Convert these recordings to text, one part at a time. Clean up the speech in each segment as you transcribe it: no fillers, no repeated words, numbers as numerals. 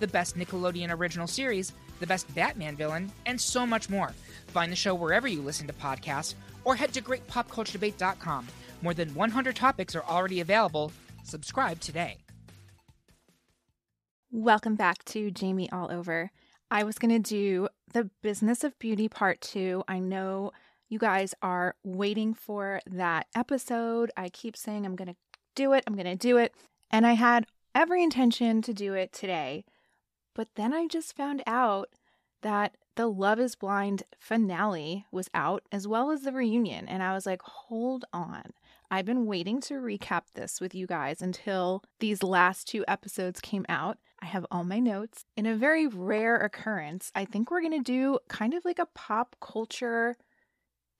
the best Nickelodeon original series, the best Batman villain, and so much more. Find the show wherever you listen to podcasts, or head to greatpopculturedebate.com. More than 100 topics are already available. Subscribe today. Welcome back to Jamie All Over. I was going to do the Business of Beauty Part 2. I know you guys are waiting for that episode. I keep saying I'm going to do it. And I had every intention to do it today. But then I just found out that the Love is Blind finale was out, as well as the reunion. And I was like, hold on. I've been waiting to recap this with you guys until these last 2 episodes came out. I have all my notes. In a very rare occurrence, I think we're going to do kind of like a pop culture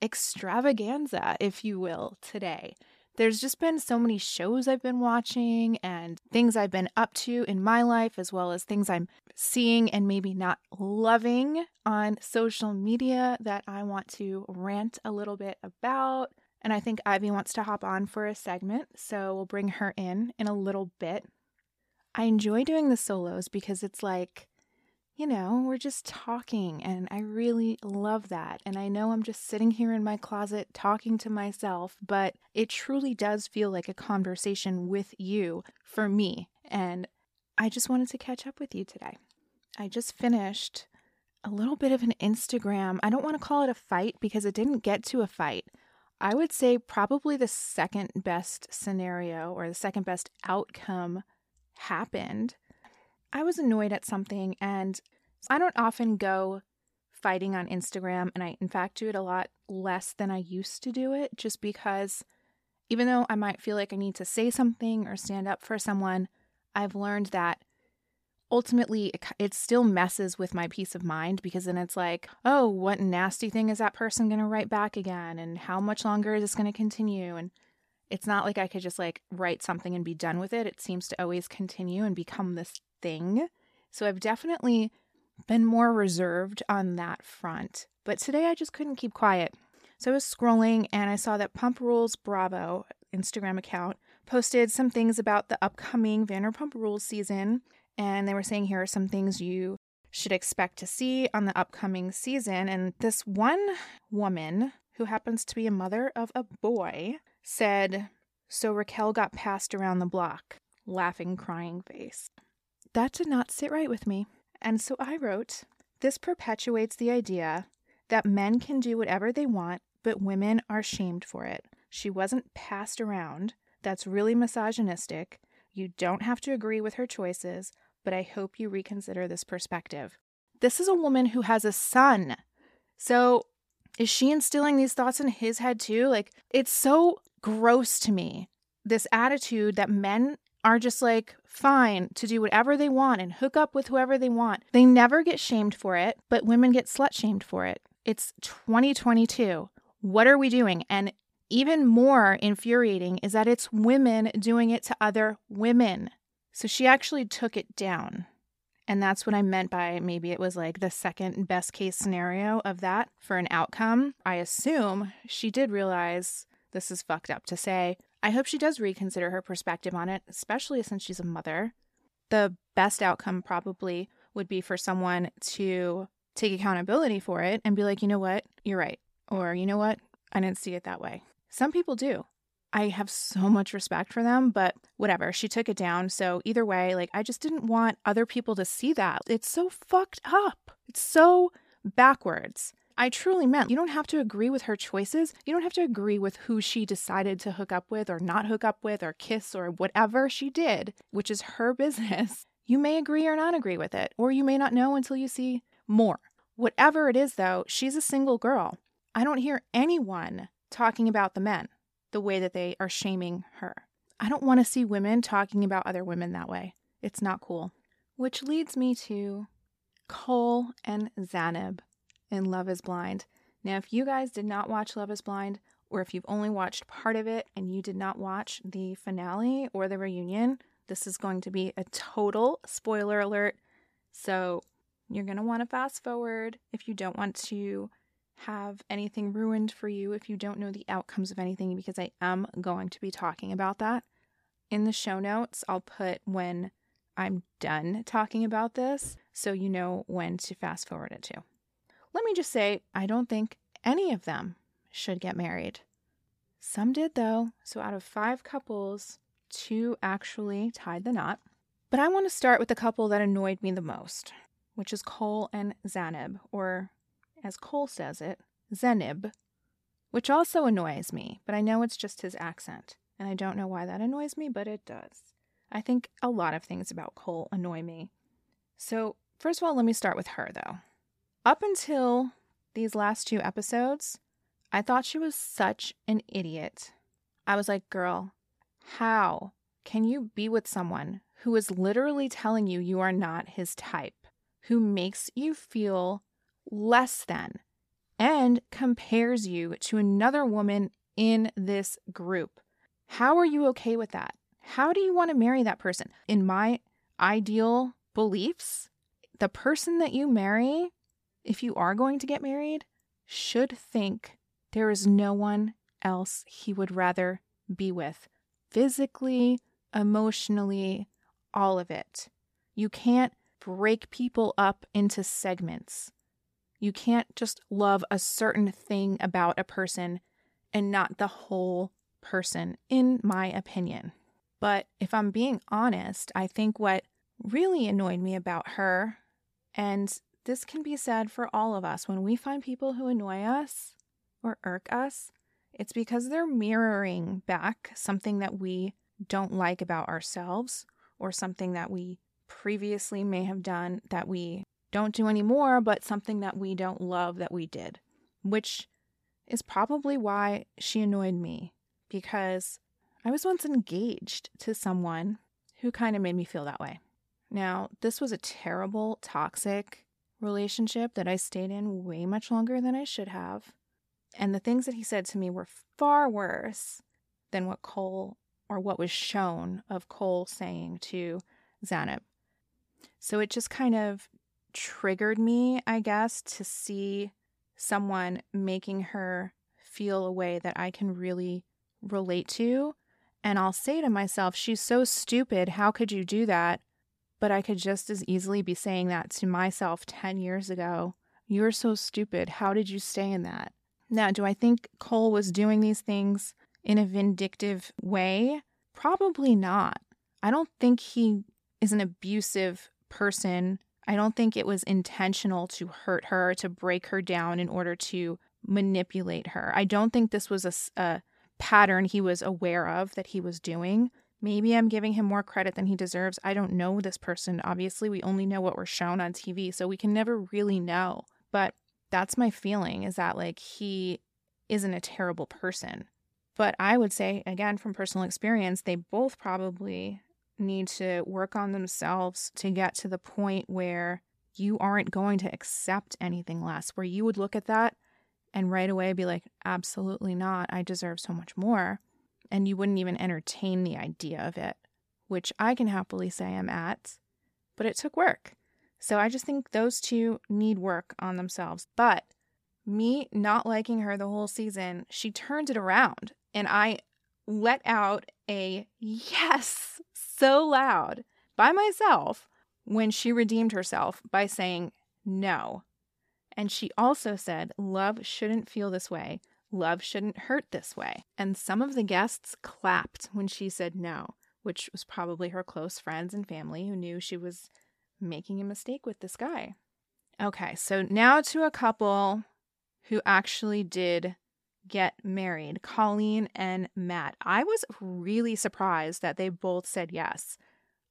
extravaganza, if you will, today. There's just been so many shows I've been watching and things I've been up to in my life, as well as things I'm seeing and maybe not loving on social media that I want to rant a little bit about. And I think Ivy wants to hop on for a segment, so we'll bring her in a little bit. I enjoy doing the solos because it's like, you know, we're just talking, and I really love that. And I know I'm just sitting here in my closet talking to myself, but it truly does feel like a conversation with you for me. And I just wanted to catch up with you today. I just finished a little bit of an Instagram. I don't want to call it a fight because it didn't get to a fight. I would say probably the second best scenario or the second best outcome happened. I was annoyed at something, and I don't often go fighting on Instagram, and I, in fact, do it a lot less than I used to do it, just because even though I might feel like I need to say something or stand up for someone, I've learned that ultimately it still messes with my peace of mind, because then it's like, oh, what nasty thing is that person going to write back again? And how much longer is this going to continue? And it's not like I could just like write something and be done with it. It seems to always continue and become this thing. So I've definitely been more reserved on that front. But today I just couldn't keep quiet. So I was scrolling and I saw that Pump Rules Bravo Instagram account posted some things about the upcoming Vanderpump Rules season. And they were saying, here are some things you should expect to see on the upcoming season. And this one woman, who happens to be a mother of a boy, said, "So Raquel got passed around the block," laughing, crying face. That did not sit right with me. And so I wrote, "This perpetuates the idea that men can do whatever they want, but women are shamed for it. She wasn't passed around. That's really misogynistic. You don't have to agree with her choices, but I hope you reconsider this perspective." This is a woman who has a son. So is she instilling these thoughts in his head too? Like, it's so gross to me, this attitude that men are just like fine to do whatever they want and hook up with whoever they want. They never get shamed for it, but women get slut shamed for it. It's 2022. What are we doing? And even more infuriating is that it's women doing it to other women. So she actually took it down. And that's what I meant by maybe it was like the second best case scenario of that for an outcome. I assume she did realize this is fucked up to say. I hope she does reconsider her perspective on it, especially since she's a mother. The best outcome probably would be for someone to take accountability for it and be like, you know what, you're right. Or, you know what, I didn't see it that way. Some people do. I have so much respect for them, but whatever. She took it down. So either way, like, I just didn't want other people to see that. It's so fucked up. It's so backwards. I truly meant you don't have to agree with her choices. You don't have to agree with who she decided to hook up with or not hook up with or kiss or whatever she did, which is her business. You may agree or not agree with it, or you may not know until you see more. Whatever it is, though, she's a single girl. I don't hear anyone talking about the men the way that they are shaming her. I don't want to see women talking about other women that way. It's not cool. Which leads me to Cole and Zanab in Love is Blind. Now, if you guys did not watch Love is Blind, or if you've only watched part of it and you did not watch the finale or the reunion, this is going to be a total spoiler alert. So you're going to want to fast forward if you don't want to have anything ruined for you if you don't know the outcomes of anything, because I am going to be talking about that. In the show notes, I'll put when I'm done talking about this, so you know when to fast forward it to. Let me just say, I don't think any of them should get married. Some did, though. So out of 5 couples, 2 actually tied the knot. But I want to start with the couple that annoyed me the most, which is Cole and Zanab, or as Cole says it, Zanab, which also annoys me, but I know it's just his accent, and I don't know why that annoys me, but it does. I think a lot of things about Cole annoy me. So first of all, let me start with her, though. Up until these last 2 episodes, I thought she was such an idiot. I was like, girl, how can you be with someone who is literally telling you you are not his type, who makes you feel less than, and compares you to another woman in this group? How are you okay with that? How do you want to marry that person? In my ideal beliefs, the person that you marry, if you are going to get married, should think there is no one else he would rather be with. Physically, emotionally, all of it. You can't break people up into segments. You can't just love a certain thing about a person and not the whole person, in my opinion. But if I'm being honest, I think what really annoyed me about her, and this can be said for all of us, when we find people who annoy us or irk us, it's because they're mirroring back something that we don't like about ourselves, or something that we previously may have done that we don't do anymore, but something that we don't love that we did, which is probably why she annoyed me, because I was once engaged to someone who kind of made me feel that way. Now, this was a terrible, toxic relationship that I stayed in way much longer than I should have, and the things that he said to me were far worse than what Cole, or what was shown of Cole saying to Zanab. So it just kind of triggered me, I guess, to see someone making her feel a way that I can really relate to. And I'll say to myself, she's so stupid, how could you do that? But I could just as easily be saying that to myself 10 years ago. You're so stupid, how did you stay in that? Now, do I think Cole was doing these things in a vindictive way? Probably not. I don't think he is an abusive person. I don't think it was intentional to hurt her, to break her down in order to manipulate her. I don't think this was a pattern he was aware of that he was doing. Maybe I'm giving him more credit than he deserves. I don't know this person. Obviously, we only know what we're shown on TV, so we can never really know. But that's my feeling, is that, like, he isn't a terrible person. But I would say, again, from personal experience, they both probably need to work on themselves to get to the point where you aren't going to accept anything less, where you would look at that and right away be like, absolutely not, I deserve so much more. And you wouldn't even entertain the idea of it, which I can happily say I'm at, but it took work. So I just think those two need work on themselves. But me not liking her the whole season, she turned it around, and I let out a yes so loud by myself when she redeemed herself by saying no. And she also said, love shouldn't feel this way. Love shouldn't hurt this way. And some of the guests clapped when she said no, which was probably her close friends and family who knew she was making a mistake with this guy. Okay, so now to a couple who actually did get married, Colleen and Matt. I was really surprised that they both said yes.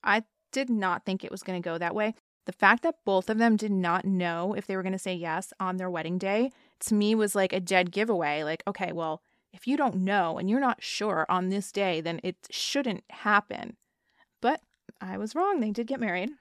I did not think it was going to go that way. The fact that both of them did not know if they were going to say yes on their wedding day, to me, was like a dead giveaway. Like, okay, well, if you don't know and you're not sure on this day, then it shouldn't happen. But I was wrong. They did get married.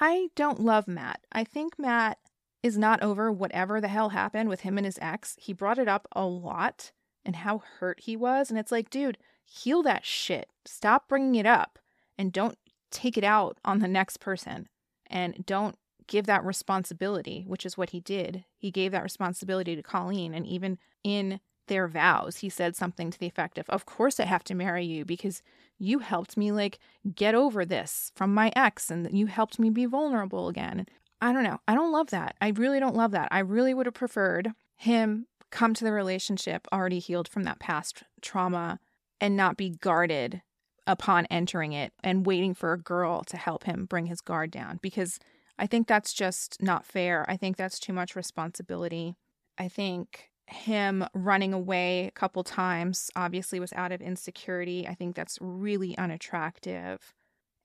I don't love Matt. I think Matt is not over whatever the hell happened with him and his ex. He brought it up a lot and how hurt he was. And it's like, dude, heal that shit. Stop bringing it up and don't take it out on the next person. And don't give that responsibility, which is what he did. He gave that responsibility to Colleen. And even in their vows, he said something to the effect of course I have to marry you because you helped me like get over this from my ex and you helped me be vulnerable again. I don't know. I don't love that. I really don't love that. I really would have preferred him come to the relationship already healed from that past trauma and not be guarded upon entering it and waiting for a girl to help him bring his guard down, because I think that's just not fair. I think that's too much responsibility. I think him running away a couple times obviously was out of insecurity. I think that's really unattractive.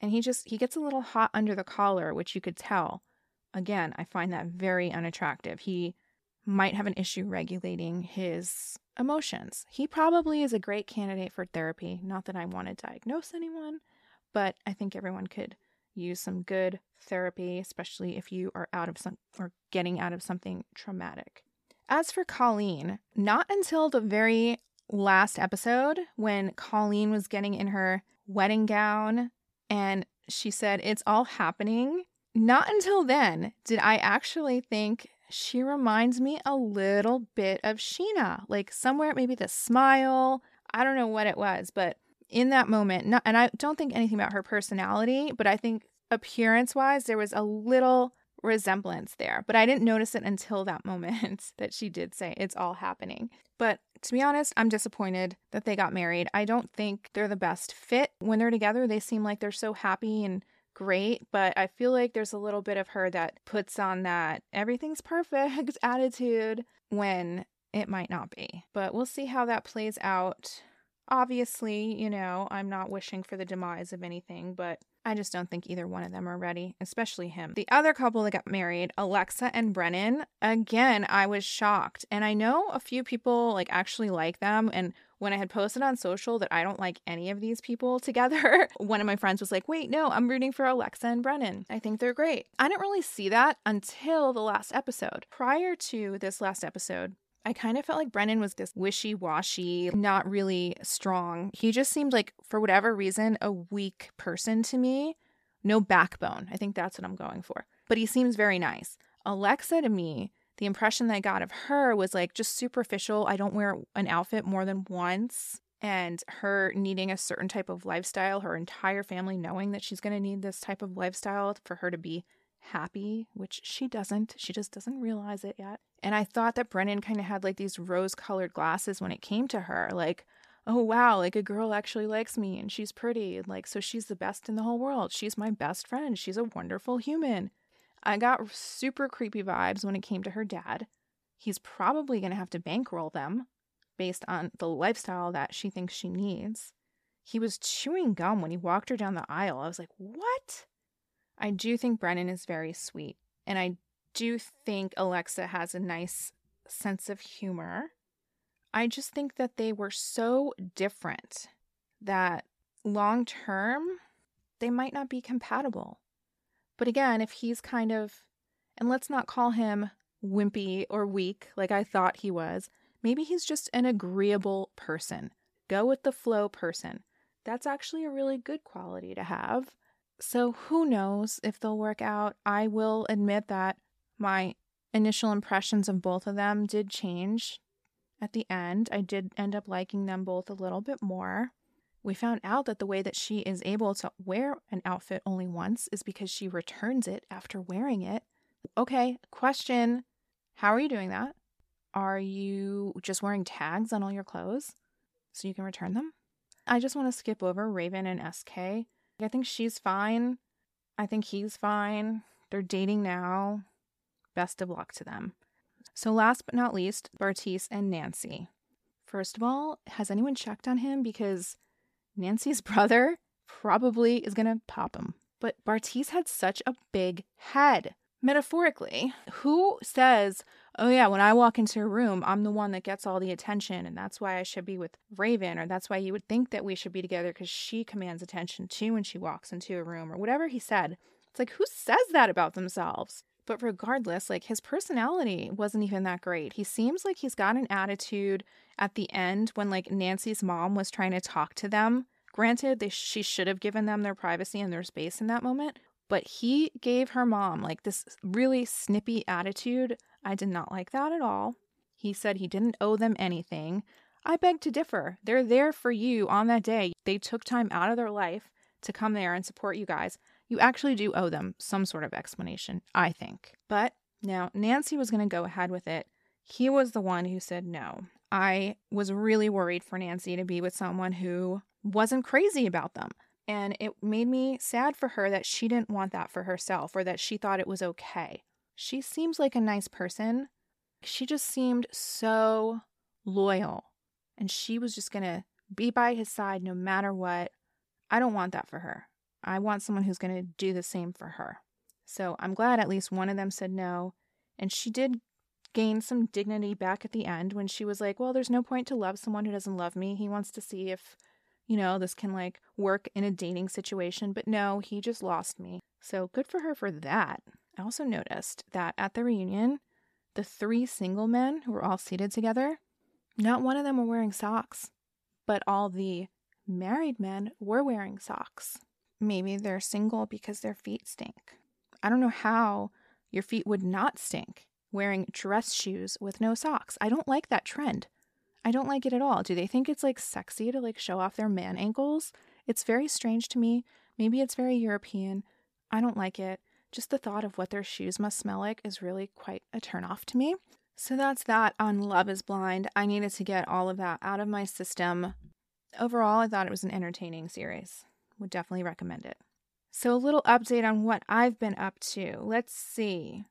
And he gets a little hot under the collar, which you could tell. Again, I find that very unattractive. He might have an issue regulating his emotions. He probably is a great candidate for therapy. Not that I want to diagnose anyone, but I think everyone could use some good therapy, especially if you are getting out of something traumatic. As for Colleen, not until the very last episode when Colleen was getting in her wedding gown and she said, "It's all happening." Not until then did I actually think she reminds me a little bit of Sheena, like somewhere, maybe the smile. I don't know what it was, but in that moment, and I don't think anything about her personality, but I think appearance-wise, there was a little resemblance there. But I didn't notice it until that moment that she did say it's all happening. But to be honest, I'm disappointed that they got married. I don't think they're the best fit. When they're together, they seem like they're so happy and great, but I feel like there's a little bit of her that puts on that everything's perfect attitude when it might not be. But we'll see how that plays out. Obviously, I'm not wishing for the demise of anything, but I just don't think either one of them are ready, especially him. The other couple that got married, Alexa and Brennan, again, I was shocked. And I know a few people actually like them. And when I had posted on social that I don't like any of these people together, one of my friends was like, wait, no, I'm rooting for Alexa and Brennan. I think they're great. I didn't really see that until the last episode. Prior to this last episode, I kind of felt like Brennan was this wishy-washy, not really strong. He just seemed like, for whatever reason, a weak person to me. No backbone. I think that's what I'm going for. But he seems very nice. Alexa, to me, the impression that I got of her was just superficial. I don't wear an outfit more than once. And her needing a certain type of lifestyle, her entire family knowing that she's going to need this type of lifestyle for her to be happy, which she doesn't. She just doesn't realize it yet. And I thought that Brennan kind of had these rose-colored glasses when it came to her. Oh, wow, a girl actually likes me and she's pretty. So she's the best in the whole world. She's my best friend. She's a wonderful human. I got super creepy vibes when it came to her dad. He's probably going to have to bankroll them based on the lifestyle that she thinks she needs. He was chewing gum when he walked her down the aisle. I was like, what? I do think Brennan is very sweet, and I do think Alexa has a nice sense of humor. I just think that they were so different that long term, they might not be compatible. But again, if he's and let's not call him wimpy or weak like I thought he was, maybe he's just an agreeable person, go with the flow person. That's actually a really good quality to have. So who knows if they'll work out. I will admit that my initial impressions of both of them did change at the end. I did end up liking them both a little bit more. We found out that the way that she is able to wear an outfit only once is because she returns it after wearing it. Okay, question. How are you doing that? Are you just wearing tags on all your clothes so you can return them? I just want to skip over Raven and SK. I think she's fine. I think he's fine. They're dating now. Best of luck to them. So last but not least, Bartice and Nancy. First of all, has anyone checked on him? Because Nancy's brother probably is going to pop him. But Bartice had such a big head. Metaphorically, who says, oh yeah, when I walk into a room, I'm the one that gets all the attention and that's why I should be with Raven, or that's why you would think that we should be together because she commands attention too when she walks into a room, or whatever he said. It's like, who says that about themselves? But regardless, like, his personality wasn't even that great. He seems like he's got an attitude at the end when, like, Nancy's mom was trying to talk to them. Granted, she should have given them their privacy and their space in that moment, but he gave her mom, like, this really snippy attitude. I did not like that at all. He said he didn't owe them anything. I beg to differ. They're there for you on that day. They took time out of their life to come there and support you guys. You actually do owe them some sort of explanation, I think. But now Nancy was going to go ahead with it. He was the one who said no. I was really worried for Nancy to be with someone who wasn't crazy about them. And it made me sad for her that she didn't want that for herself, or that she thought it was okay. She seems like a nice person. She just seemed so loyal. And she was just going to be by his side no matter what. I don't want that for her. I want someone who's going to do the same for her. So I'm glad at least one of them said no. And she did gain some dignity back at the end when she was like, well, there's no point to love someone who doesn't love me. He wants to see if, you know, this can, like, work in a dating situation. But no, he just lost me. So good for her for that. I also noticed that at the reunion, the three single men who were all seated together, not one of them were wearing socks. But all the married men were wearing socks. Maybe they're single because their feet stink. I don't know how your feet would not stink wearing dress shoes with no socks. I don't like that trend. I don't like it at all. Do they think it's, like, sexy to, like, show off their man ankles? It's very strange to me. Maybe it's very European. I don't like it. Just the thought of what their shoes must smell like is really quite a turnoff to me. So that's that on Love is Blind. I needed to get all of that out of my system. Overall, I thought it was an entertaining series. Would definitely recommend it. So a little update on what I've been up to. Let's see.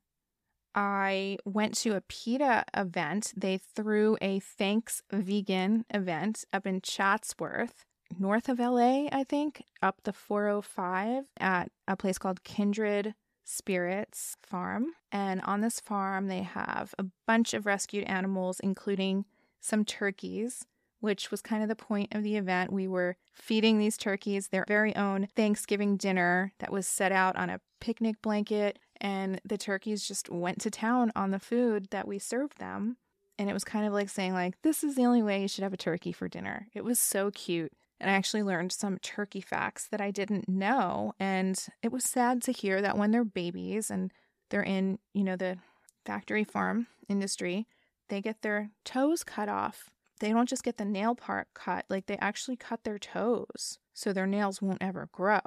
I went to a PETA event. They threw a Thanks Vegan event up in Chatsworth, north of LA, I think, up the 405 at a place called Kindred Spirits Farm. And on this farm, they have a bunch of rescued animals, including some turkeys, which was kind of the point of the event. We were feeding these turkeys their very own Thanksgiving dinner that was set out on a picnic blanket, and the turkeys just went to town on the food that we served them. And it was kind of like saying, like, this is the only way you should have a turkey for dinner. It was so cute. And I actually learned some turkey facts that I didn't know. And it was sad to hear that when they're babies and they're in, you know, the factory farm industry, they get their toes cut off. They don't just get the nail part cut, like, they actually cut their toes so their nails won't ever grow.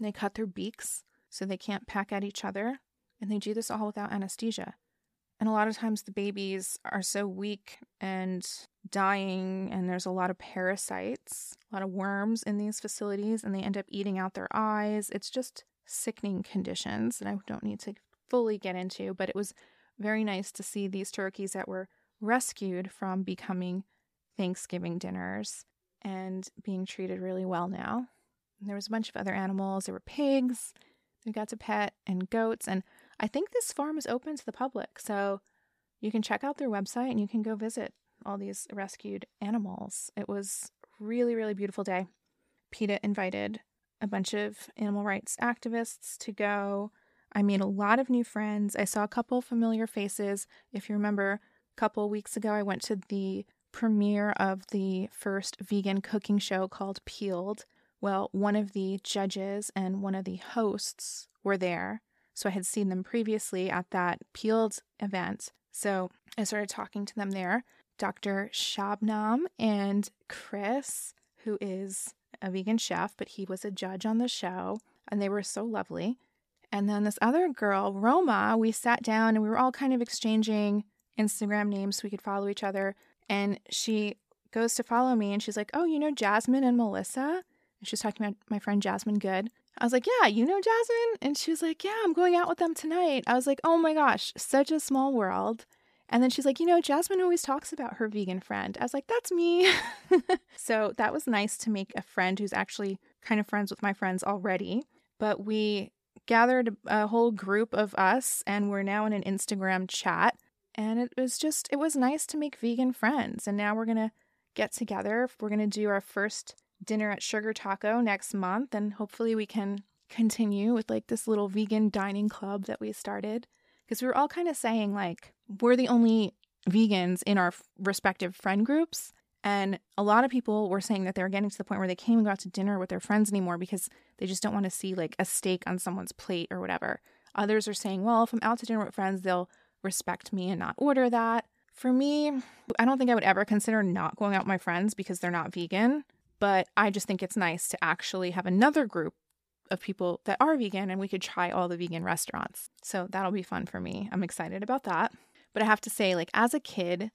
They cut their beaks so they can't peck at each other, and they do this all without anesthesia. And a lot of times the babies are so weak and dying, and there's a lot of parasites, a lot of worms in these facilities, and they end up eating out their eyes. It's just sickening conditions that I don't need to fully get into, but it was very nice to see these turkeys that were rescued from becoming Thanksgiving dinners and being treated really well now. And there was a bunch of other animals. There were pigs we got to pet, and goats, and I think this farm is open to the public, so you can check out their website and you can go visit all these rescued animals. It was really, really beautiful day. PETA invited a bunch of animal rights activists to go. I made a lot of new friends. I saw a couple familiar faces. If you remember, a couple weeks ago I went to the premiere of the first vegan cooking show called Peeled. Well, one of the judges and one of the hosts were there, so I had seen them previously at that Peeled event, so I started talking to them there. Dr. Shabnam and Chris, who is a vegan chef, but he was a judge on the show, and they were so lovely. And then this other girl, Roma, we sat down and we were all kind of exchanging Instagram names so we could follow each other. And she goes to follow me and she's like, oh, you know Jasmine and Melissa? And she's talking about my friend Jasmine Good. I was like, yeah, you know Jasmine? And she was like, yeah, I'm going out with them tonight. I was like, oh my gosh, such a small world. And then she's like, you know, Jasmine always talks about her vegan friend. I was like, that's me. So that was nice to make a friend who's actually kind of friends with my friends already. But we gathered a whole group of us and we're now in an Instagram chat. And it was nice to make vegan friends. And now we're going to get together. We're going to do our first dinner at Sugar Taco next month. And hopefully we can continue with like this little vegan dining club that we started. Because we were all kind of saying like, we're the only vegans in our respective friend groups. And a lot of people were saying that they were getting to the point where they can't even go out to dinner with their friends anymore because they just don't want to see like a steak on someone's plate or whatever. Others are saying, well, if I'm out to dinner with friends, they'll respect me and not order that. For me, I don't think I would ever consider not going out with my friends because they're not vegan. But I just think it's nice to actually have another group of people that are vegan and we could try all the vegan restaurants. So that'll be fun for me. I'm excited about that. But I have to say, like, as a kid,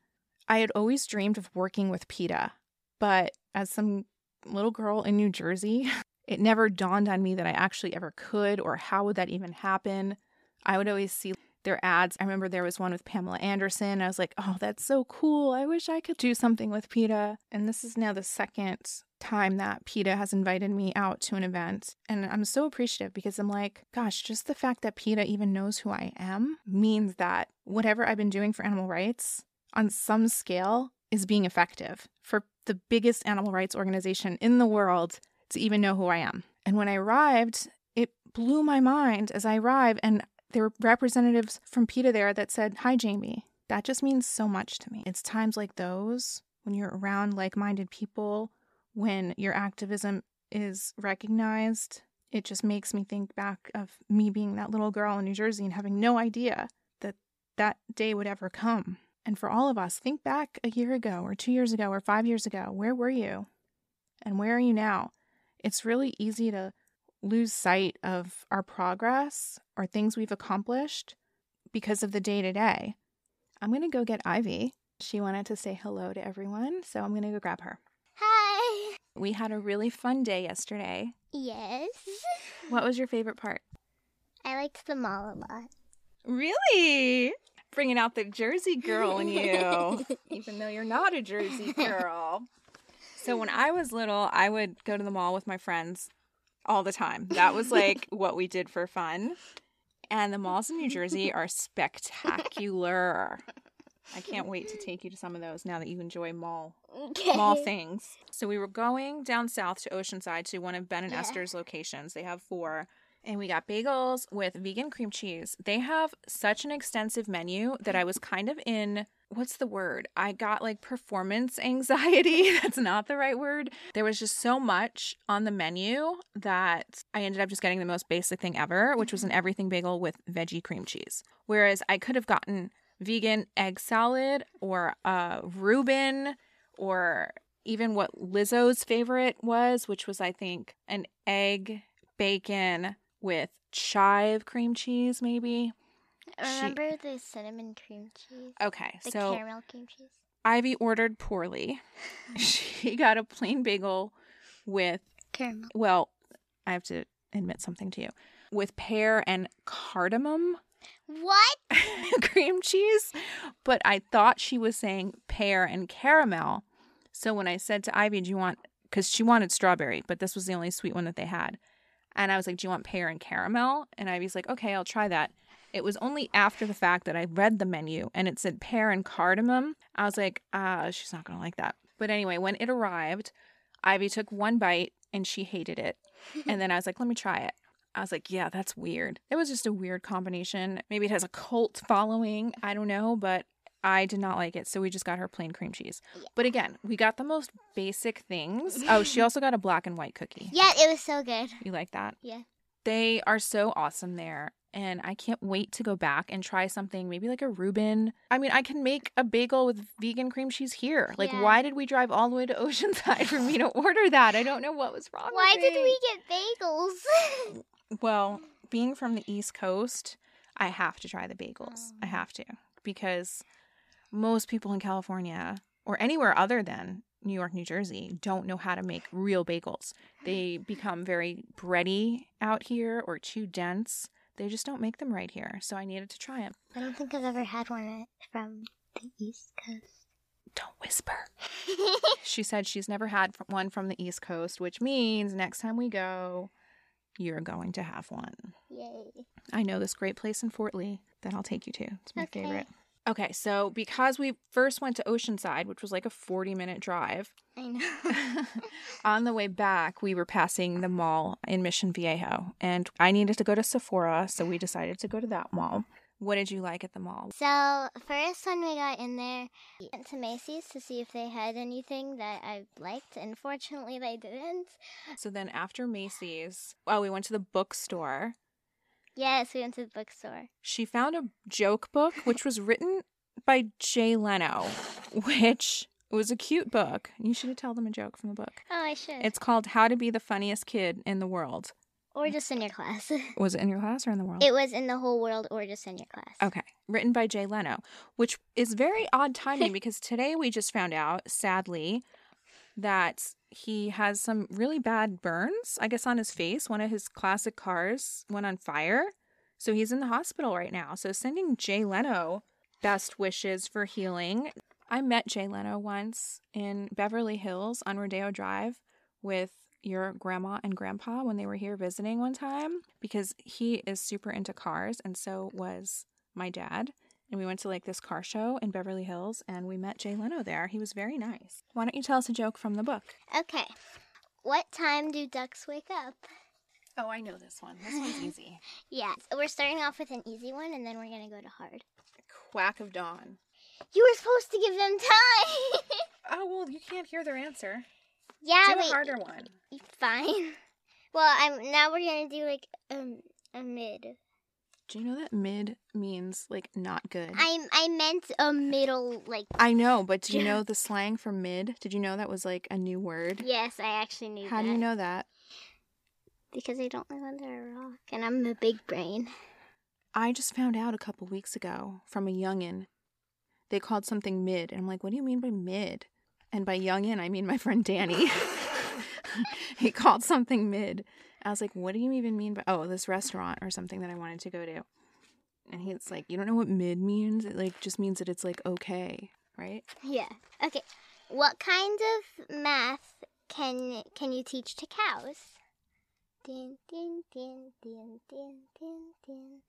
I had always dreamed of working with PETA. But as some little girl in New Jersey, it never dawned on me that I actually ever could or how would that even happen. I would always see their ads. I remember there was one with Pamela Anderson. I was like, oh, that's so cool. I wish I could do something with PETA. And this is now the second time that PETA has invited me out to an event. And I'm so appreciative because I'm like, gosh, just the fact that PETA even knows who I am means that whatever I've been doing for animal rights on some scale is being effective for the biggest animal rights organization in the world to even know who I am. And when I arrived, it blew my mind as I arrived and there were representatives from PETA there that said, hi, Jamie. That just means so much to me. It's times like those when you're around like-minded people, when your activism is recognized, it just makes me think back of me being that little girl in New Jersey and having no idea that that day would ever come. And for all of us, think back a year ago or 2 years ago or 5 years ago. Where were you? And where are you now? It's really easy to lose sight of our progress or things we've accomplished because of the day-to-day. I'm going to go get Ivy. She wanted to say hello to everyone, so I'm going to go grab her. Hi! We had a really fun day yesterday. Yes. What was your favorite part? I liked the mall a lot. Really? Bringing out the Jersey girl in you, even though you're not a Jersey girl. So when I was little, I would go to the mall with my friends all the time. That was like what we did for fun. And the malls in New Jersey are spectacular. I can't wait to take you to some of those now that you enjoy mall things. So we were going down south to Oceanside to one of Ben and Esther's locations. They have 4. And we got bagels with vegan cream cheese. They have such an extensive menu that I was kind of in, what's the word? I got like performance anxiety. That's not the right word. There was just so much on the menu that I ended up just getting the most basic thing ever, which was an everything bagel with veggie cream cheese. Whereas I could have gotten vegan egg salad or Reuben or even what Lizzo's favorite was, which was, I think, an egg bacon with chive cream cheese, maybe. Remember the cinnamon cream cheese? Okay, so caramel cream cheese. Ivy ordered poorly. She got a plain bagel with caramel. Well, I have to admit something to you. With pear and cardamom. What? Cream cheese. But I thought she was saying pear and caramel. So when I said to Ivy, do you want, because she wanted strawberry, but this was the only sweet one that they had. And I was like, do you want pear and caramel? And Ivy's like, okay, I'll try that. It was only after the fact that I read the menu and it said pear and cardamom. I was like, she's not going to like that. But anyway, when it arrived, Ivy took one bite and she hated it. And then I was like, let me try it. I was like, yeah, that's weird. It was just a weird combination. Maybe it has a cult following. I don't know, but I did not like it. So we just got her plain cream cheese. Yeah. But again, we got the most basic things. Oh, she also got a black and white cookie. Yeah, it was so good. You like that? Yeah. They are so awesome there. and I can't wait to go back and try something, maybe like a Reuben. I mean, I can make a bagel with vegan cream cheese here. Like, why did we drive all the way to Oceanside for me to order that? I don't know what was wrong with me. Why did we get bagels? Well, being from the East Coast, I have to try the bagels. I have to, because most people in California or anywhere other than New York, New Jersey don't know how to make real bagels. They become very bready out here or too dense. They just don't make them right here. So I needed to try them. I don't think I've ever had one from the East Coast. Don't whisper. She said she's never had one from the East Coast, which means next time we go, you're going to have one. Yay. I know this great place in Fort Lee that I'll take you to. It's my favorite. Okay, so because we first went to Oceanside, which was like a 40-minute drive. I know. On the way back, we were passing the mall in Mission Viejo, and I needed to go to Sephora, so we decided to go to that mall. What did you like at the mall? So first, when we got in there, we went to Macy's to see if they had anything that I liked, and fortunately, they didn't. So then after Macy's, we went to the bookstore. Yes, we went to the bookstore. She found a joke book, which was written by Jay Leno, which was a cute book. You should tell them a joke from the book. Oh, I should. It's called How to Be the Funniest Kid in the World. Or just in your class. Was it in your class or in the world? It was in the whole world or just in your class. Okay. Written by Jay Leno, which is very odd timing because today we just found out, sadly, that he has some really bad burns, I guess, on his face. One of his classic cars went on fire. So he's in the hospital right now. So sending Jay Leno best wishes for healing. I met Jay Leno once in Beverly Hills on Rodeo Drive with your grandma and grandpa when they were here visiting one time because he is super into cars and so was my dad. And we went to, like, this car show in Beverly Hills, and we met Jay Leno there. He was very nice. Why don't you tell us a joke from the book? Okay. What time do ducks wake up? Oh, I know this one. This one's easy. Yeah. So we're starting off with an easy one, and then we're going to go to hard. Quack of dawn. You were supposed to give them time. Oh, well, you can't hear their answer. Yeah, do a harder one. Fine. Well, now we're going to do, like, a mid. Do you know that mid means, like, not good? I meant a middle, like... I know, but do you know the slang for mid? Did you know that was, like, a new word? Yes, I actually knew that. How do you know that? Because I don't live under a rock, and I'm a big brain. I just found out a couple weeks ago from a youngin'. They called something mid, and I'm like, what do you mean by mid? And by youngin', I mean my friend Danny. He called something mid. I was like, what do you even mean by, this restaurant or something that I wanted to go to? And he's like, you don't know what mid means? It, like, just means that it's, like, okay, right? Yeah. Okay. What kind of math can you teach to cows? Din, din, din, din, din, din,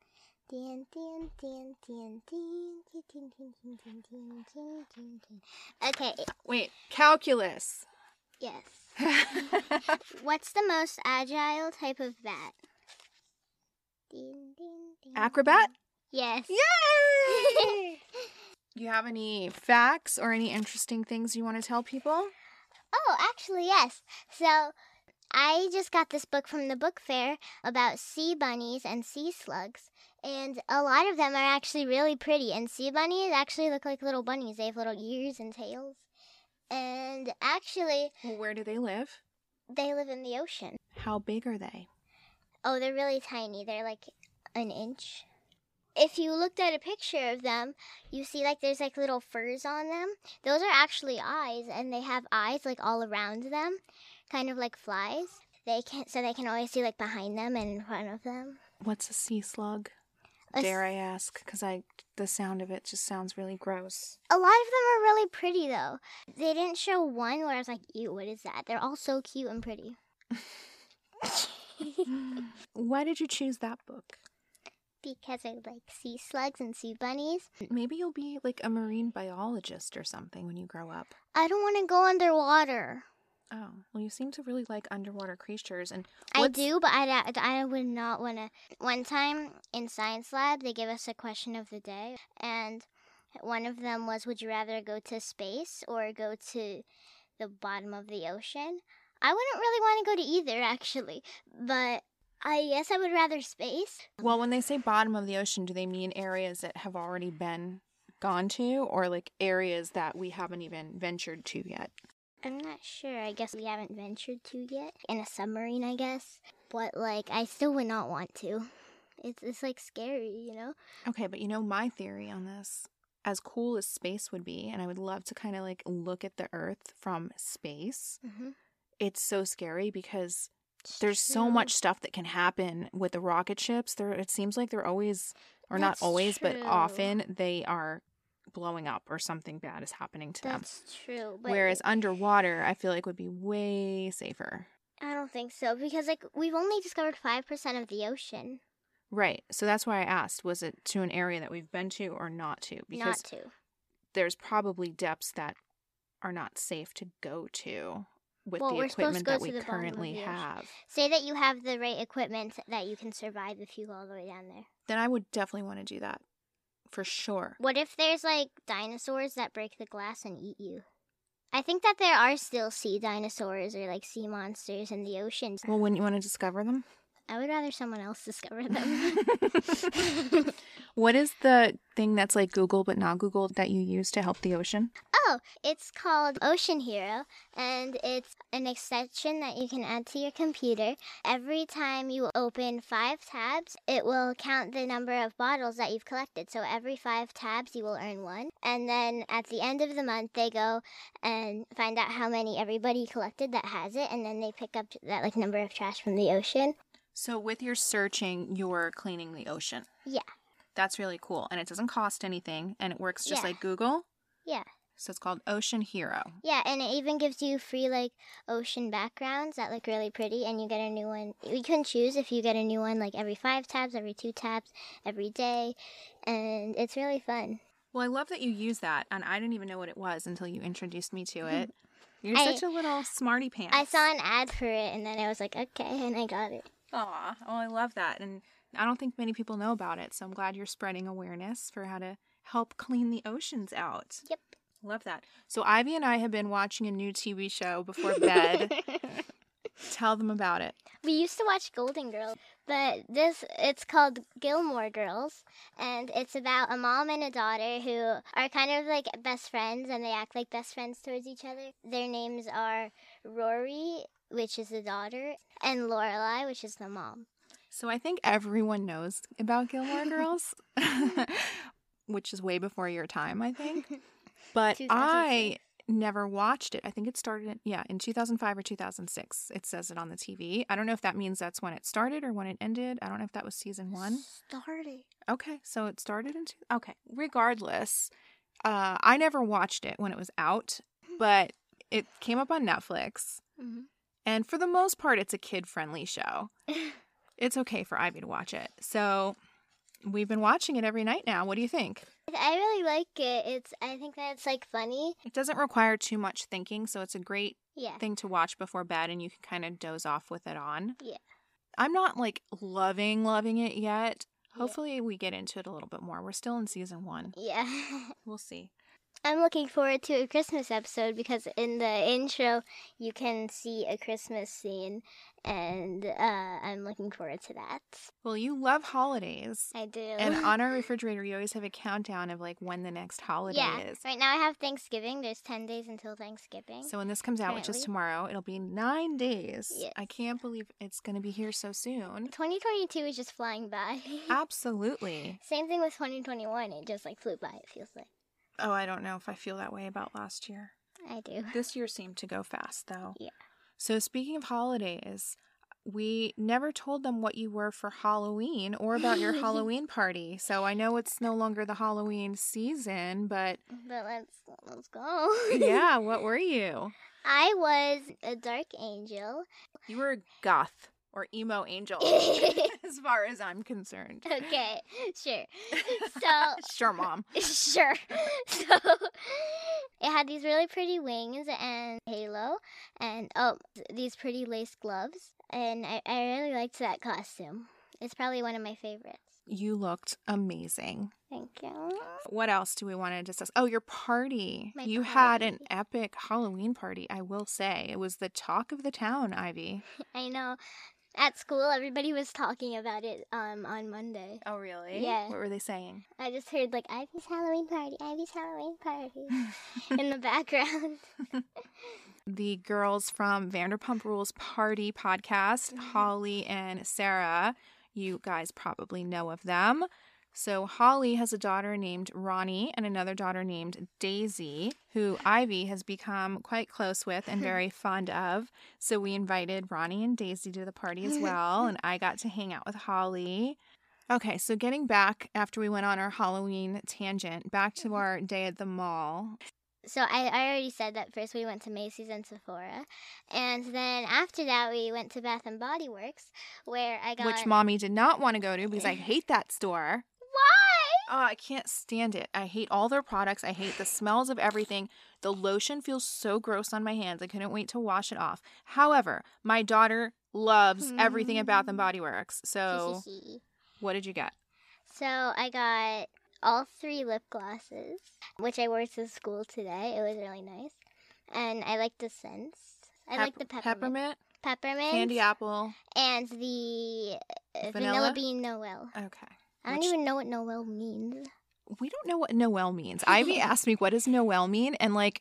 din. Okay. Wait. Calculus. Yes. What's the most agile type of bat? Acrobat? Yes. Yay! You have any facts or any interesting things you want to tell people? Oh, actually, yes. So, I just got this book from the book fair about sea bunnies and sea slugs. And a lot of them are actually really pretty. And sea bunnies actually look like little bunnies. They have little ears and tails. And actually... Well, where do they live? They live in the ocean. How big are they? Oh, they're really tiny. They're like an inch. If you looked at a picture of them, you see like there's like little furs on them. Those are actually eyes, and they have eyes like all around them, kind of like flies. They can always see like behind them and in front of them. What's a sea slug? Dare I ask? Because the sound of it just sounds really gross. A lot of them are really pretty, though. They didn't show one where I was like, ew, what is that? They're all so cute and pretty. Why did you choose that book? Because I like sea slugs and sea bunnies. Maybe you'll be like a marine biologist or something when you grow up. I don't want to go underwater. Oh, well, you seem to really like underwater creatures. And I do, but I would not want to. One time in science lab, they gave us a question of the day, and one of them was, would you rather go to space or go to the bottom of the ocean? I wouldn't really want to go to either, actually, but I guess I would rather space. Well, when they say bottom of the ocean, do they mean areas that have already been gone to, or like areas that we haven't even ventured to yet? I'm not sure. I guess we haven't ventured to yet. In a submarine, I guess. But like, I still would not want to. It's like scary, you know? Okay, but you know my theory on this? As cool as space would be, and I would love to kind of like look at the Earth from space, it's so scary because there's so much stuff that can happen with the rocket ships. It seems like they're always, or not always, but often they are blowing up or something bad is happening to them. That's true. But whereas underwater, I feel like would be way safer. I don't think so, because like we've only discovered 5% of the ocean. Right. So that's why I asked, was it to an area that we've been to or not to? Because there's probably depths that are not safe to go to with the equipment that we currently have. Say that you have the right equipment that you can survive if you go all the way down there. Then I would definitely want to do that. For sure. What if there's like dinosaurs that break the glass and eat you? I think that there are still sea dinosaurs or like sea monsters in the oceans. Well, wouldn't you want to discover them? I would rather someone else discover them. What is the thing that's like Google but not Google that you use to help the ocean? Oh, it's called Ocean Hero, and it's an extension that you can add to your computer. Every time you open 5 tabs, it will count the number of bottles that you've collected. So every 5 tabs, you will earn 1. And then at the end of the month, they go and find out how many everybody collected that has it, and then they pick up that like number of trash from the ocean. So with your searching, you're cleaning the ocean. Yeah. That's really cool. And it doesn't cost anything, and it works just like Google. Yeah. So it's called Ocean Hero. Yeah, and it even gives you free, like, ocean backgrounds that look really pretty, and you get a new one. You can choose if you get a new one, like, every 5 tabs, every 2 tabs, every day, and it's really fun. Well, I love that you use that, and I didn't even know what it was until you introduced me to it. You're such a little smarty pants. I saw an ad for it, and then I was like, okay, and I got it. Aw, oh, I love that. And I don't think many people know about it, so I'm glad you're spreading awareness for how to help clean the oceans out. Yep. Love that. So Ivy and I have been watching a new TV show before bed. Tell them about it. We used to watch Golden Girls, but it's called Gilmore Girls, and it's about a mom and a daughter who are kind of like best friends, and they act like best friends towards each other. Their names are Rory, which is the daughter, and Lorelai, which is the mom. So I think everyone knows about Gilmore Girls, which is way before your time, I think. But I never watched it. I think it started, in 2005 or 2006. It says it on the TV. I don't know if that means that's when it started or when it ended. I don't know if that was season 1. Started. Okay, so it started in okay. Regardless, I never watched it when it was out, but it came up on Netflix. Mm-hmm. And for the most part, it's a kid-friendly show. It's okay for Ivy to watch it. So we've been watching it every night now. What do you think? I really like it. I think that it's, like, funny. It doesn't require too much thinking, so it's a great thing to watch before bed, and you can kind of doze off with it on. Yeah. I'm not, like, loving it yet. Hopefully we get into it a little bit more. We're still in season 1. Yeah. We'll see. I'm looking forward to a Christmas episode because in the intro, you can see a Christmas scene, and I'm looking forward to that. Well, you love holidays. I do. And on our refrigerator, you always have a countdown of, like, when the next holiday is. Right now I have Thanksgiving. There's 10 days until Thanksgiving. So when this comes out, which is tomorrow, it'll be 9 days. Yes. I can't believe it's going to be here so soon. 2022 is just flying by. Absolutely. Same thing with 2021. It just, like, flew by, it feels like. Oh, I don't know if I feel that way about last year. I do. This year seemed to go fast, though. Yeah. So speaking of holidays, we never told them what you were for Halloween or about your Halloween party. So I know it's no longer the Halloween season, but... But let's go. Yeah, what were you? I was a dark angel. You were a goth. Or emo angel, as far as I'm concerned. Okay, sure. So sure, Mom. Sure. So it had these really pretty wings and halo and these pretty lace gloves. And I really liked that costume. It's probably one of my favorites. You looked amazing. Thank you. What else do we want to discuss? Oh, your party. You had an epic Halloween party, I will say. It was the talk of the town, Ivy. I know. At school, everybody was talking about it on Monday. Oh, really? Yeah. What were they saying? I just heard, like, Ivy's Halloween party, Ivy's Halloween party in the background. The girls from Vanderpump Rules Party podcast, mm-hmm. Holly and Sarah, you guys probably know of them. So Holly has a daughter named Ronnie and another daughter named Daisy, who Ivy has become quite close with and very fond of. So we invited Ronnie and Daisy to the party as well, and I got to hang out with Holly. Okay, so getting back after we went on our Halloween tangent, back to our day at the mall. So I already said that first we went to Macy's and Sephora, and then after that we went to Bath and Body Works, where I got... Which Mommy did not want to go to because I hate that store. Why? Oh, I can't stand it. I hate all their products. I hate the smells of everything. The lotion feels so gross on my hands. I couldn't wait to wash it off. However, my daughter loves everything at Bath and Body Works. So what did you get? So I got all 3 lip glosses, which I wore to school today. It was really nice. And I like the scents. I like the peppermint. Peppermint. Candy apple. And the vanilla bean Noel. Okay. I don't even know what Noel means. We don't know what Noel means. Ivy asked me, what does Noel mean? And, like,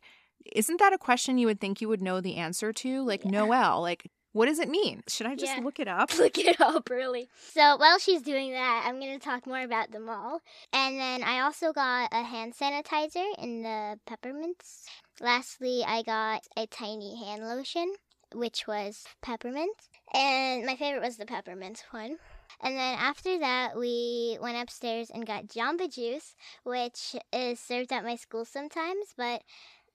isn't that a question you would think you would know the answer to? Like, yeah. Noel, like, what does it mean? Should I just look it up? Look it up, really. So while she's doing that, I'm going to talk more about the mall. And then I also got a hand sanitizer in the peppermints. Lastly, I got a tiny hand lotion, which was peppermint. And my favorite was the peppermint one. And then after that, we went upstairs and got Jamba Juice, which is served at my school sometimes, but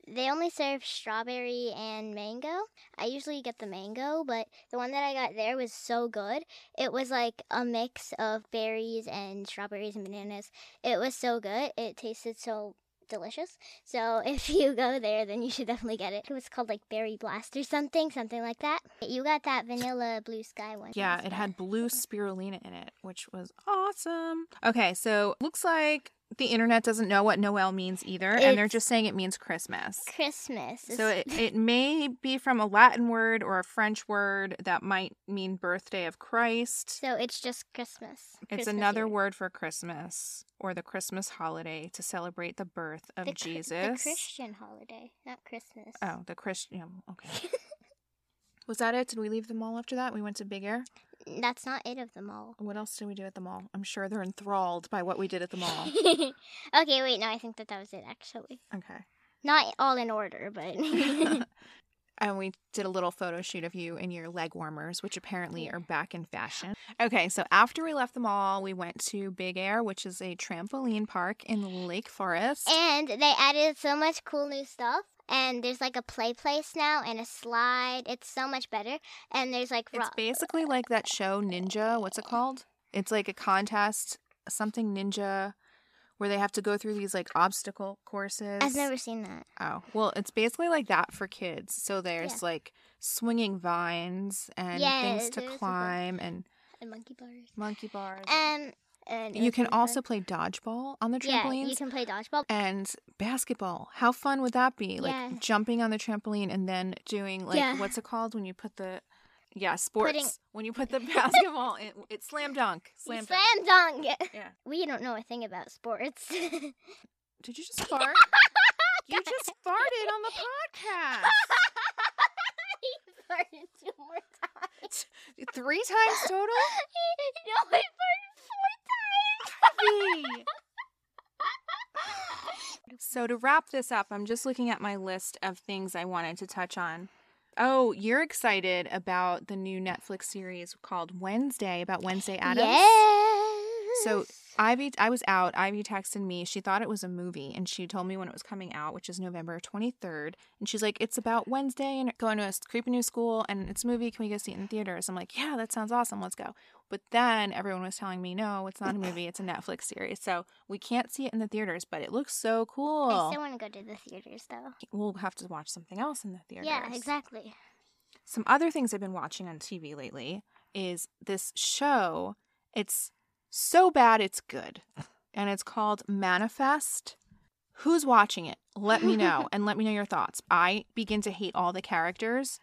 they only serve strawberry and mango. I usually get the mango, but the one that I got there was so good. It was like a mix of berries and strawberries and bananas. It was so good. It tasted so delicious. So if you go there, then you should definitely get it. It was called like Berry Blast or something like that. You got that vanilla blue sky one. Yeah, it had blue spirulina in it, which was awesome. Okay, so looks like the internet doesn't know what Noel means either, and they're just saying it means Christmas. Christmas. So it may be from a Latin word or a French word that might mean birthday of Christ. So it's just Christmas. It's another word for Christmas or the Christmas holiday to celebrate the birth of Jesus. The Christian holiday, not Christmas. Oh, the Christian. Okay. Was that it? Did we leave the mall after that? We went to Big Air? That's not it of the mall. What else did we do at the mall? I'm sure they're enthralled by what we did at the mall. Okay, wait, no, I think that was it, actually. Okay. Not all in order, but... And we did a little photo shoot of you in your leg warmers, which apparently are back in fashion. Okay, so after we left the mall, we went to Big Air, which is a trampoline park in Lake Forest. And they added so much cool new stuff. And there's, like, a play place now and a slide. It's so much better. And there's, like... It's basically like that show, Ninja. What's it called? It's, like, a contest, something Ninja, where they have to go through these, like, obstacle courses. I've never seen that. Oh. Well, it's basically like that for kids. So there's, like, swinging vines and things to climb. And monkey bars. Monkey bars. And you can also play dodgeball on the trampolines. Yeah, you can play dodgeball. And basketball. How fun would that be? Like jumping on the trampoline and then doing like, what's it called when you put the, sports. When you put the basketball in, it's slam dunk. Slam dunk. Yeah. We don't know a thing about sports. Did you just fart? You just farted on the podcast. You farted 2 more times. 3 times total? No, I farted 4 times. So to wrap this up, I'm just looking at my list of things I wanted to touch on. Oh, you're excited about the new Netflix series called Wednesday, about Wednesday Addams? Yes. So Ivy, I was out. Ivy texted me. She thought it was a movie, and she told me when it was coming out, which is November 23rd. And she's like, it's about Wednesday and going to a creepy new school, and it's a movie. Can we go see it in theaters? I'm like, yeah, that sounds awesome. Let's go. But then everyone was telling me, no, it's not a movie. It's a Netflix series. So we can't see it in the theaters, but it looks so cool. I still want to go to the theaters, though. We'll have to watch something else in the theaters. Yeah, exactly. Some other things I've been watching on TV lately is this show. It's... so bad it's good. And it's called Manifest. Who's watching it? Let me know. And let me know your thoughts. I begin to hate all the characters.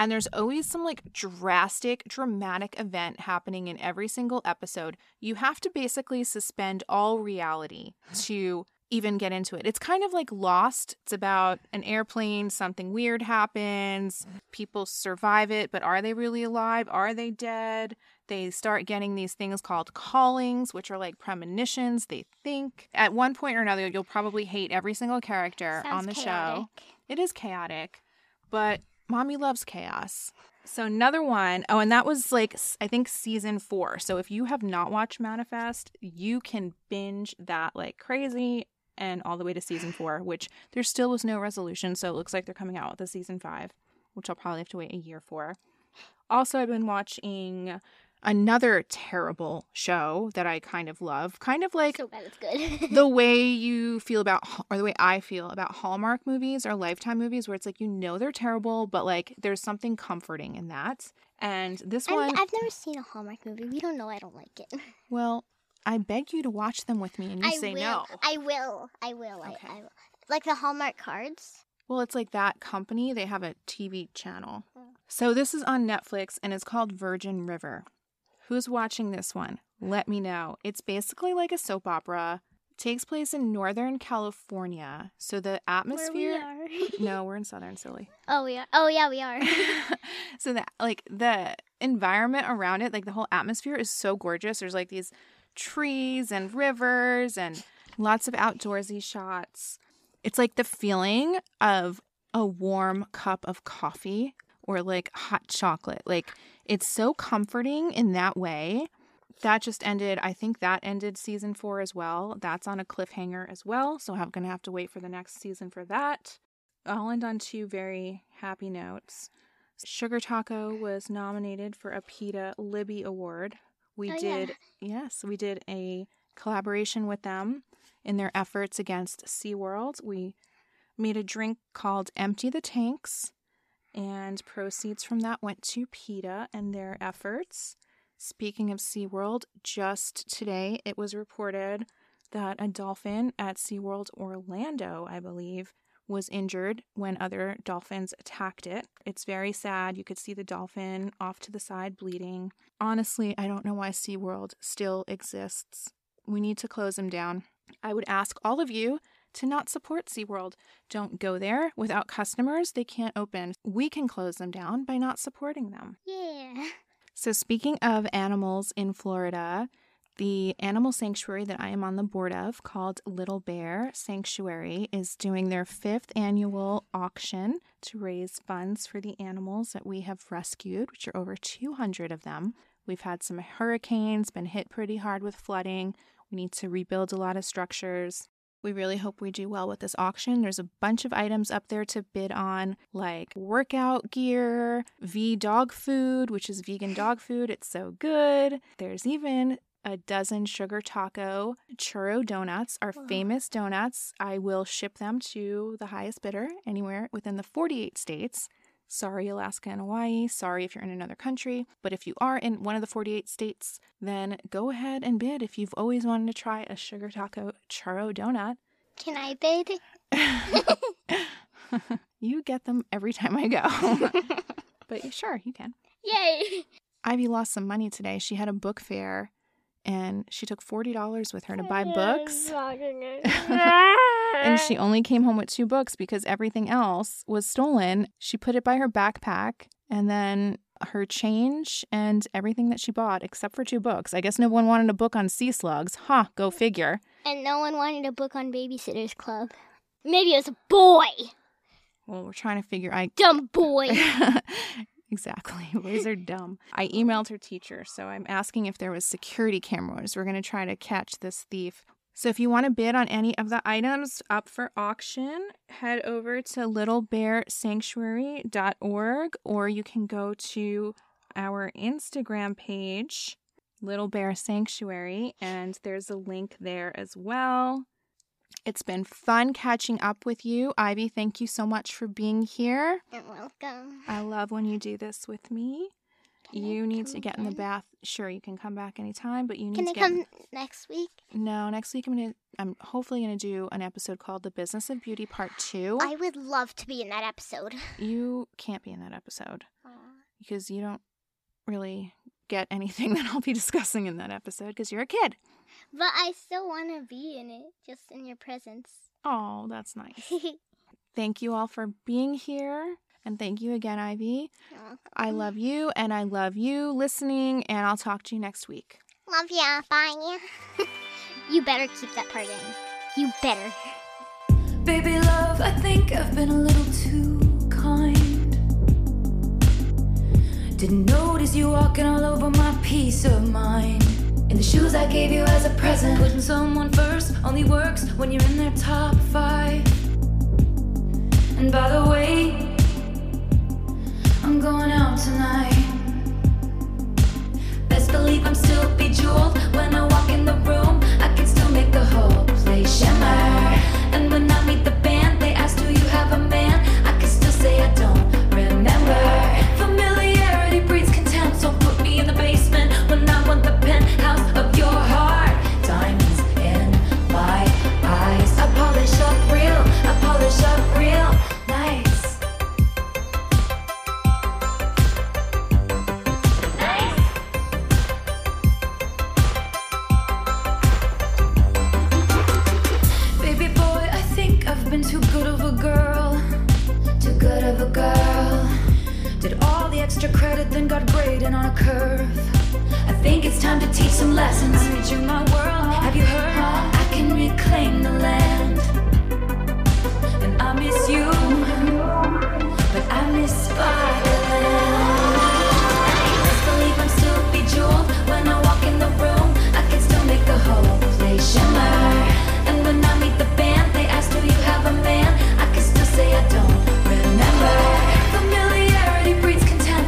And there's always some like drastic, dramatic event happening in every single episode. You have to basically suspend all reality to even get into it. It's kind of like Lost. It's about an airplane, something weird happens, people survive it, but are they really alive? Are they dead? They start getting these things called callings, which are like premonitions. They think at one point or another, you'll probably hate every single character on the show. It is chaotic, but mommy loves chaos. So another one, oh, and that was like, I think season 4. So if you have not watched Manifest, you can binge that like crazy and all the way to season 4, which there still was no resolution. So it looks like they're coming out with a season 5, which I'll probably have to wait a year for. Also, I've been watching another terrible show that I kind of love, kind of like so bad it's good. The way you feel about, or the way I feel about Hallmark movies or Lifetime movies, where it's like, you know, they're terrible, but like there's something comforting in that. And this one, I've never seen a Hallmark movie. We don't know. I don't like it. Well, I beg you to watch them with me, and you say no. I will. Okay. I will. Like the Hallmark cards. Well, it's like that company. They have a TV channel. Mm. So this is on Netflix, and it's called Virgin River. Who's watching this one? Let me know. It's basically like a soap opera. It takes place in Northern California. So the atmosphere... Where we are. No, we're in Southern, silly. Oh, we are. Oh, yeah, we are. So that, like, the environment around it, like the whole atmosphere is so gorgeous. There's like these trees and rivers and lots of outdoorsy shots. It's like the feeling of a warm cup of coffee or like hot chocolate. Like, it's so comforting in that way. That just ended. I think that ended season 4 as well. That's on a cliffhanger as well. So I'm going to have to wait for the next season for that. I'll end on two very happy notes. Sugar Taco was nominated for a PETA Libby Award. We did a collaboration with them in their efforts against SeaWorld. We made a drink called Empty the Tanks. And proceeds from that went to PETA and their efforts. Speaking of SeaWorld, just today it was reported that a dolphin at SeaWorld Orlando, I believe, was injured when other dolphins attacked it. It's very sad. You could see the dolphin off to the side bleeding. Honestly, I don't know why SeaWorld still exists. We need to close them down. I would ask all of you to not support SeaWorld. Don't go there. Without customers, they can't open. We can close them down by not supporting them. Yeah. So speaking of animals in Florida, the animal sanctuary that I am on the board of called Little Bear Sanctuary is doing their 5th annual auction to raise funds for the animals that we have rescued, which are over 200 of them. We've had some hurricanes, been hit pretty hard with flooding. We need to rebuild a lot of structures. We really hope we do well with this auction. There's a bunch of items up there to bid on, like workout gear, dog food, which is vegan dog food. It's so good. There's even a dozen Sugar Taco churro donuts, our famous donuts. I will ship them to the highest bidder anywhere within the 48 states. Sorry, Alaska and Hawaii. Sorry if you're in another country. But if you are in one of the 48 states, then go ahead and bid if you've always wanted to try a Sugar Taco churro donut. Can I bid? You get them every time I go. But sure, you can. Yay! Ivy lost some money today. She had a book fair, and she took $40 with her to buy books. And she only came home with 2 books because everything else was stolen. She put it by her backpack and then her change and everything that she bought except for 2 books. I guess no one wanted a book on sea slugs. Huh, go figure. And no one wanted a book on Babysitter's Club. Maybe it was a boy. Well, we're trying to figure out. Dumb boy. Exactly. Boys are dumb. I emailed her teacher, so I'm asking if there was security cameras. We're going to try to catch this thief. So if you want to bid on any of the items up for auction, head over to littlebearsanctuary.org, or you can go to our Instagram page, Little Bear Sanctuary, and there's a link there as well. It's been fun catching up with you. Ivy, thank you so much for being here. You're welcome. I love when you do this with me. You need to get in the bath. Sure, you can come back anytime, but you need to get... Can I come next week? No, next week I'm hopefully going to do an episode called The Business of Beauty Part 2. I would love to be in that episode. You can't be in that episode. Oh. because you don't really get anything that I'll be discussing in that episode because you're a kid. But I still want to be in it, just in your presence. Oh, that's nice. Thank you all for being here. And thank you again, Ivy. You're welcome. I love you, and I love you listening, and I'll talk to you next week. Love ya. Bye. You better keep that part in. You better. Baby love, I think I've been a little too kind. Didn't notice you walking all over my peace of mind. In the shoes I gave you as a present. Putting someone first only works when you're in their top 5. And by the way, I'm going out tonight. Best believe I'm still bejeweled. When I walk in the room, I can still make the whole place shimmer. And when I meet the band, they ask, do you have a man? I can still say I don't remember. Familiarity breeds contempt. Don't put me in the basement when I want the penthouse of your heart. Diamonds in my eyes. I polish up real, I polish up real nice. Extra credit, then got graded on a curve. I think it's time to teach some lessons. I'm reaching my world. Have you heard? I can reclaim the land. And I miss you, but I miss Spiderland. Best believe I'm still bejeweled. When I walk in the room, I can still make the whole place shimmer. And when I meet the band, they ask, do you have a man? I can still say I don't remember. Familiarity breeds.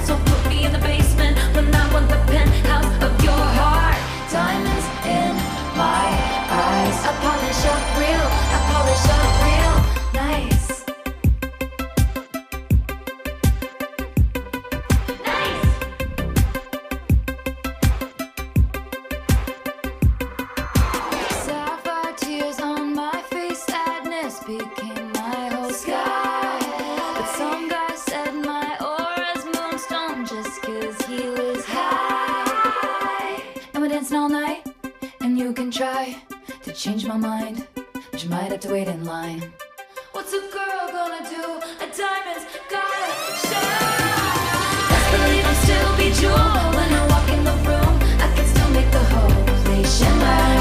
So put me in the basement when I want the penthouse of your heart. Diamonds in my eyes. I polish up real, I polish up real nice. Nice. Sapphire tears on my face, sadness became my whole sky. But some guy said my own. Just 'cause he was high. And we're dancing all night. And you can try to change my mind, but you might have to wait in line. What's a girl gonna do? A diamond's gotta shine. Best believe I'm still bejeweled. When I walk in the room, I can still make the whole place shimmer.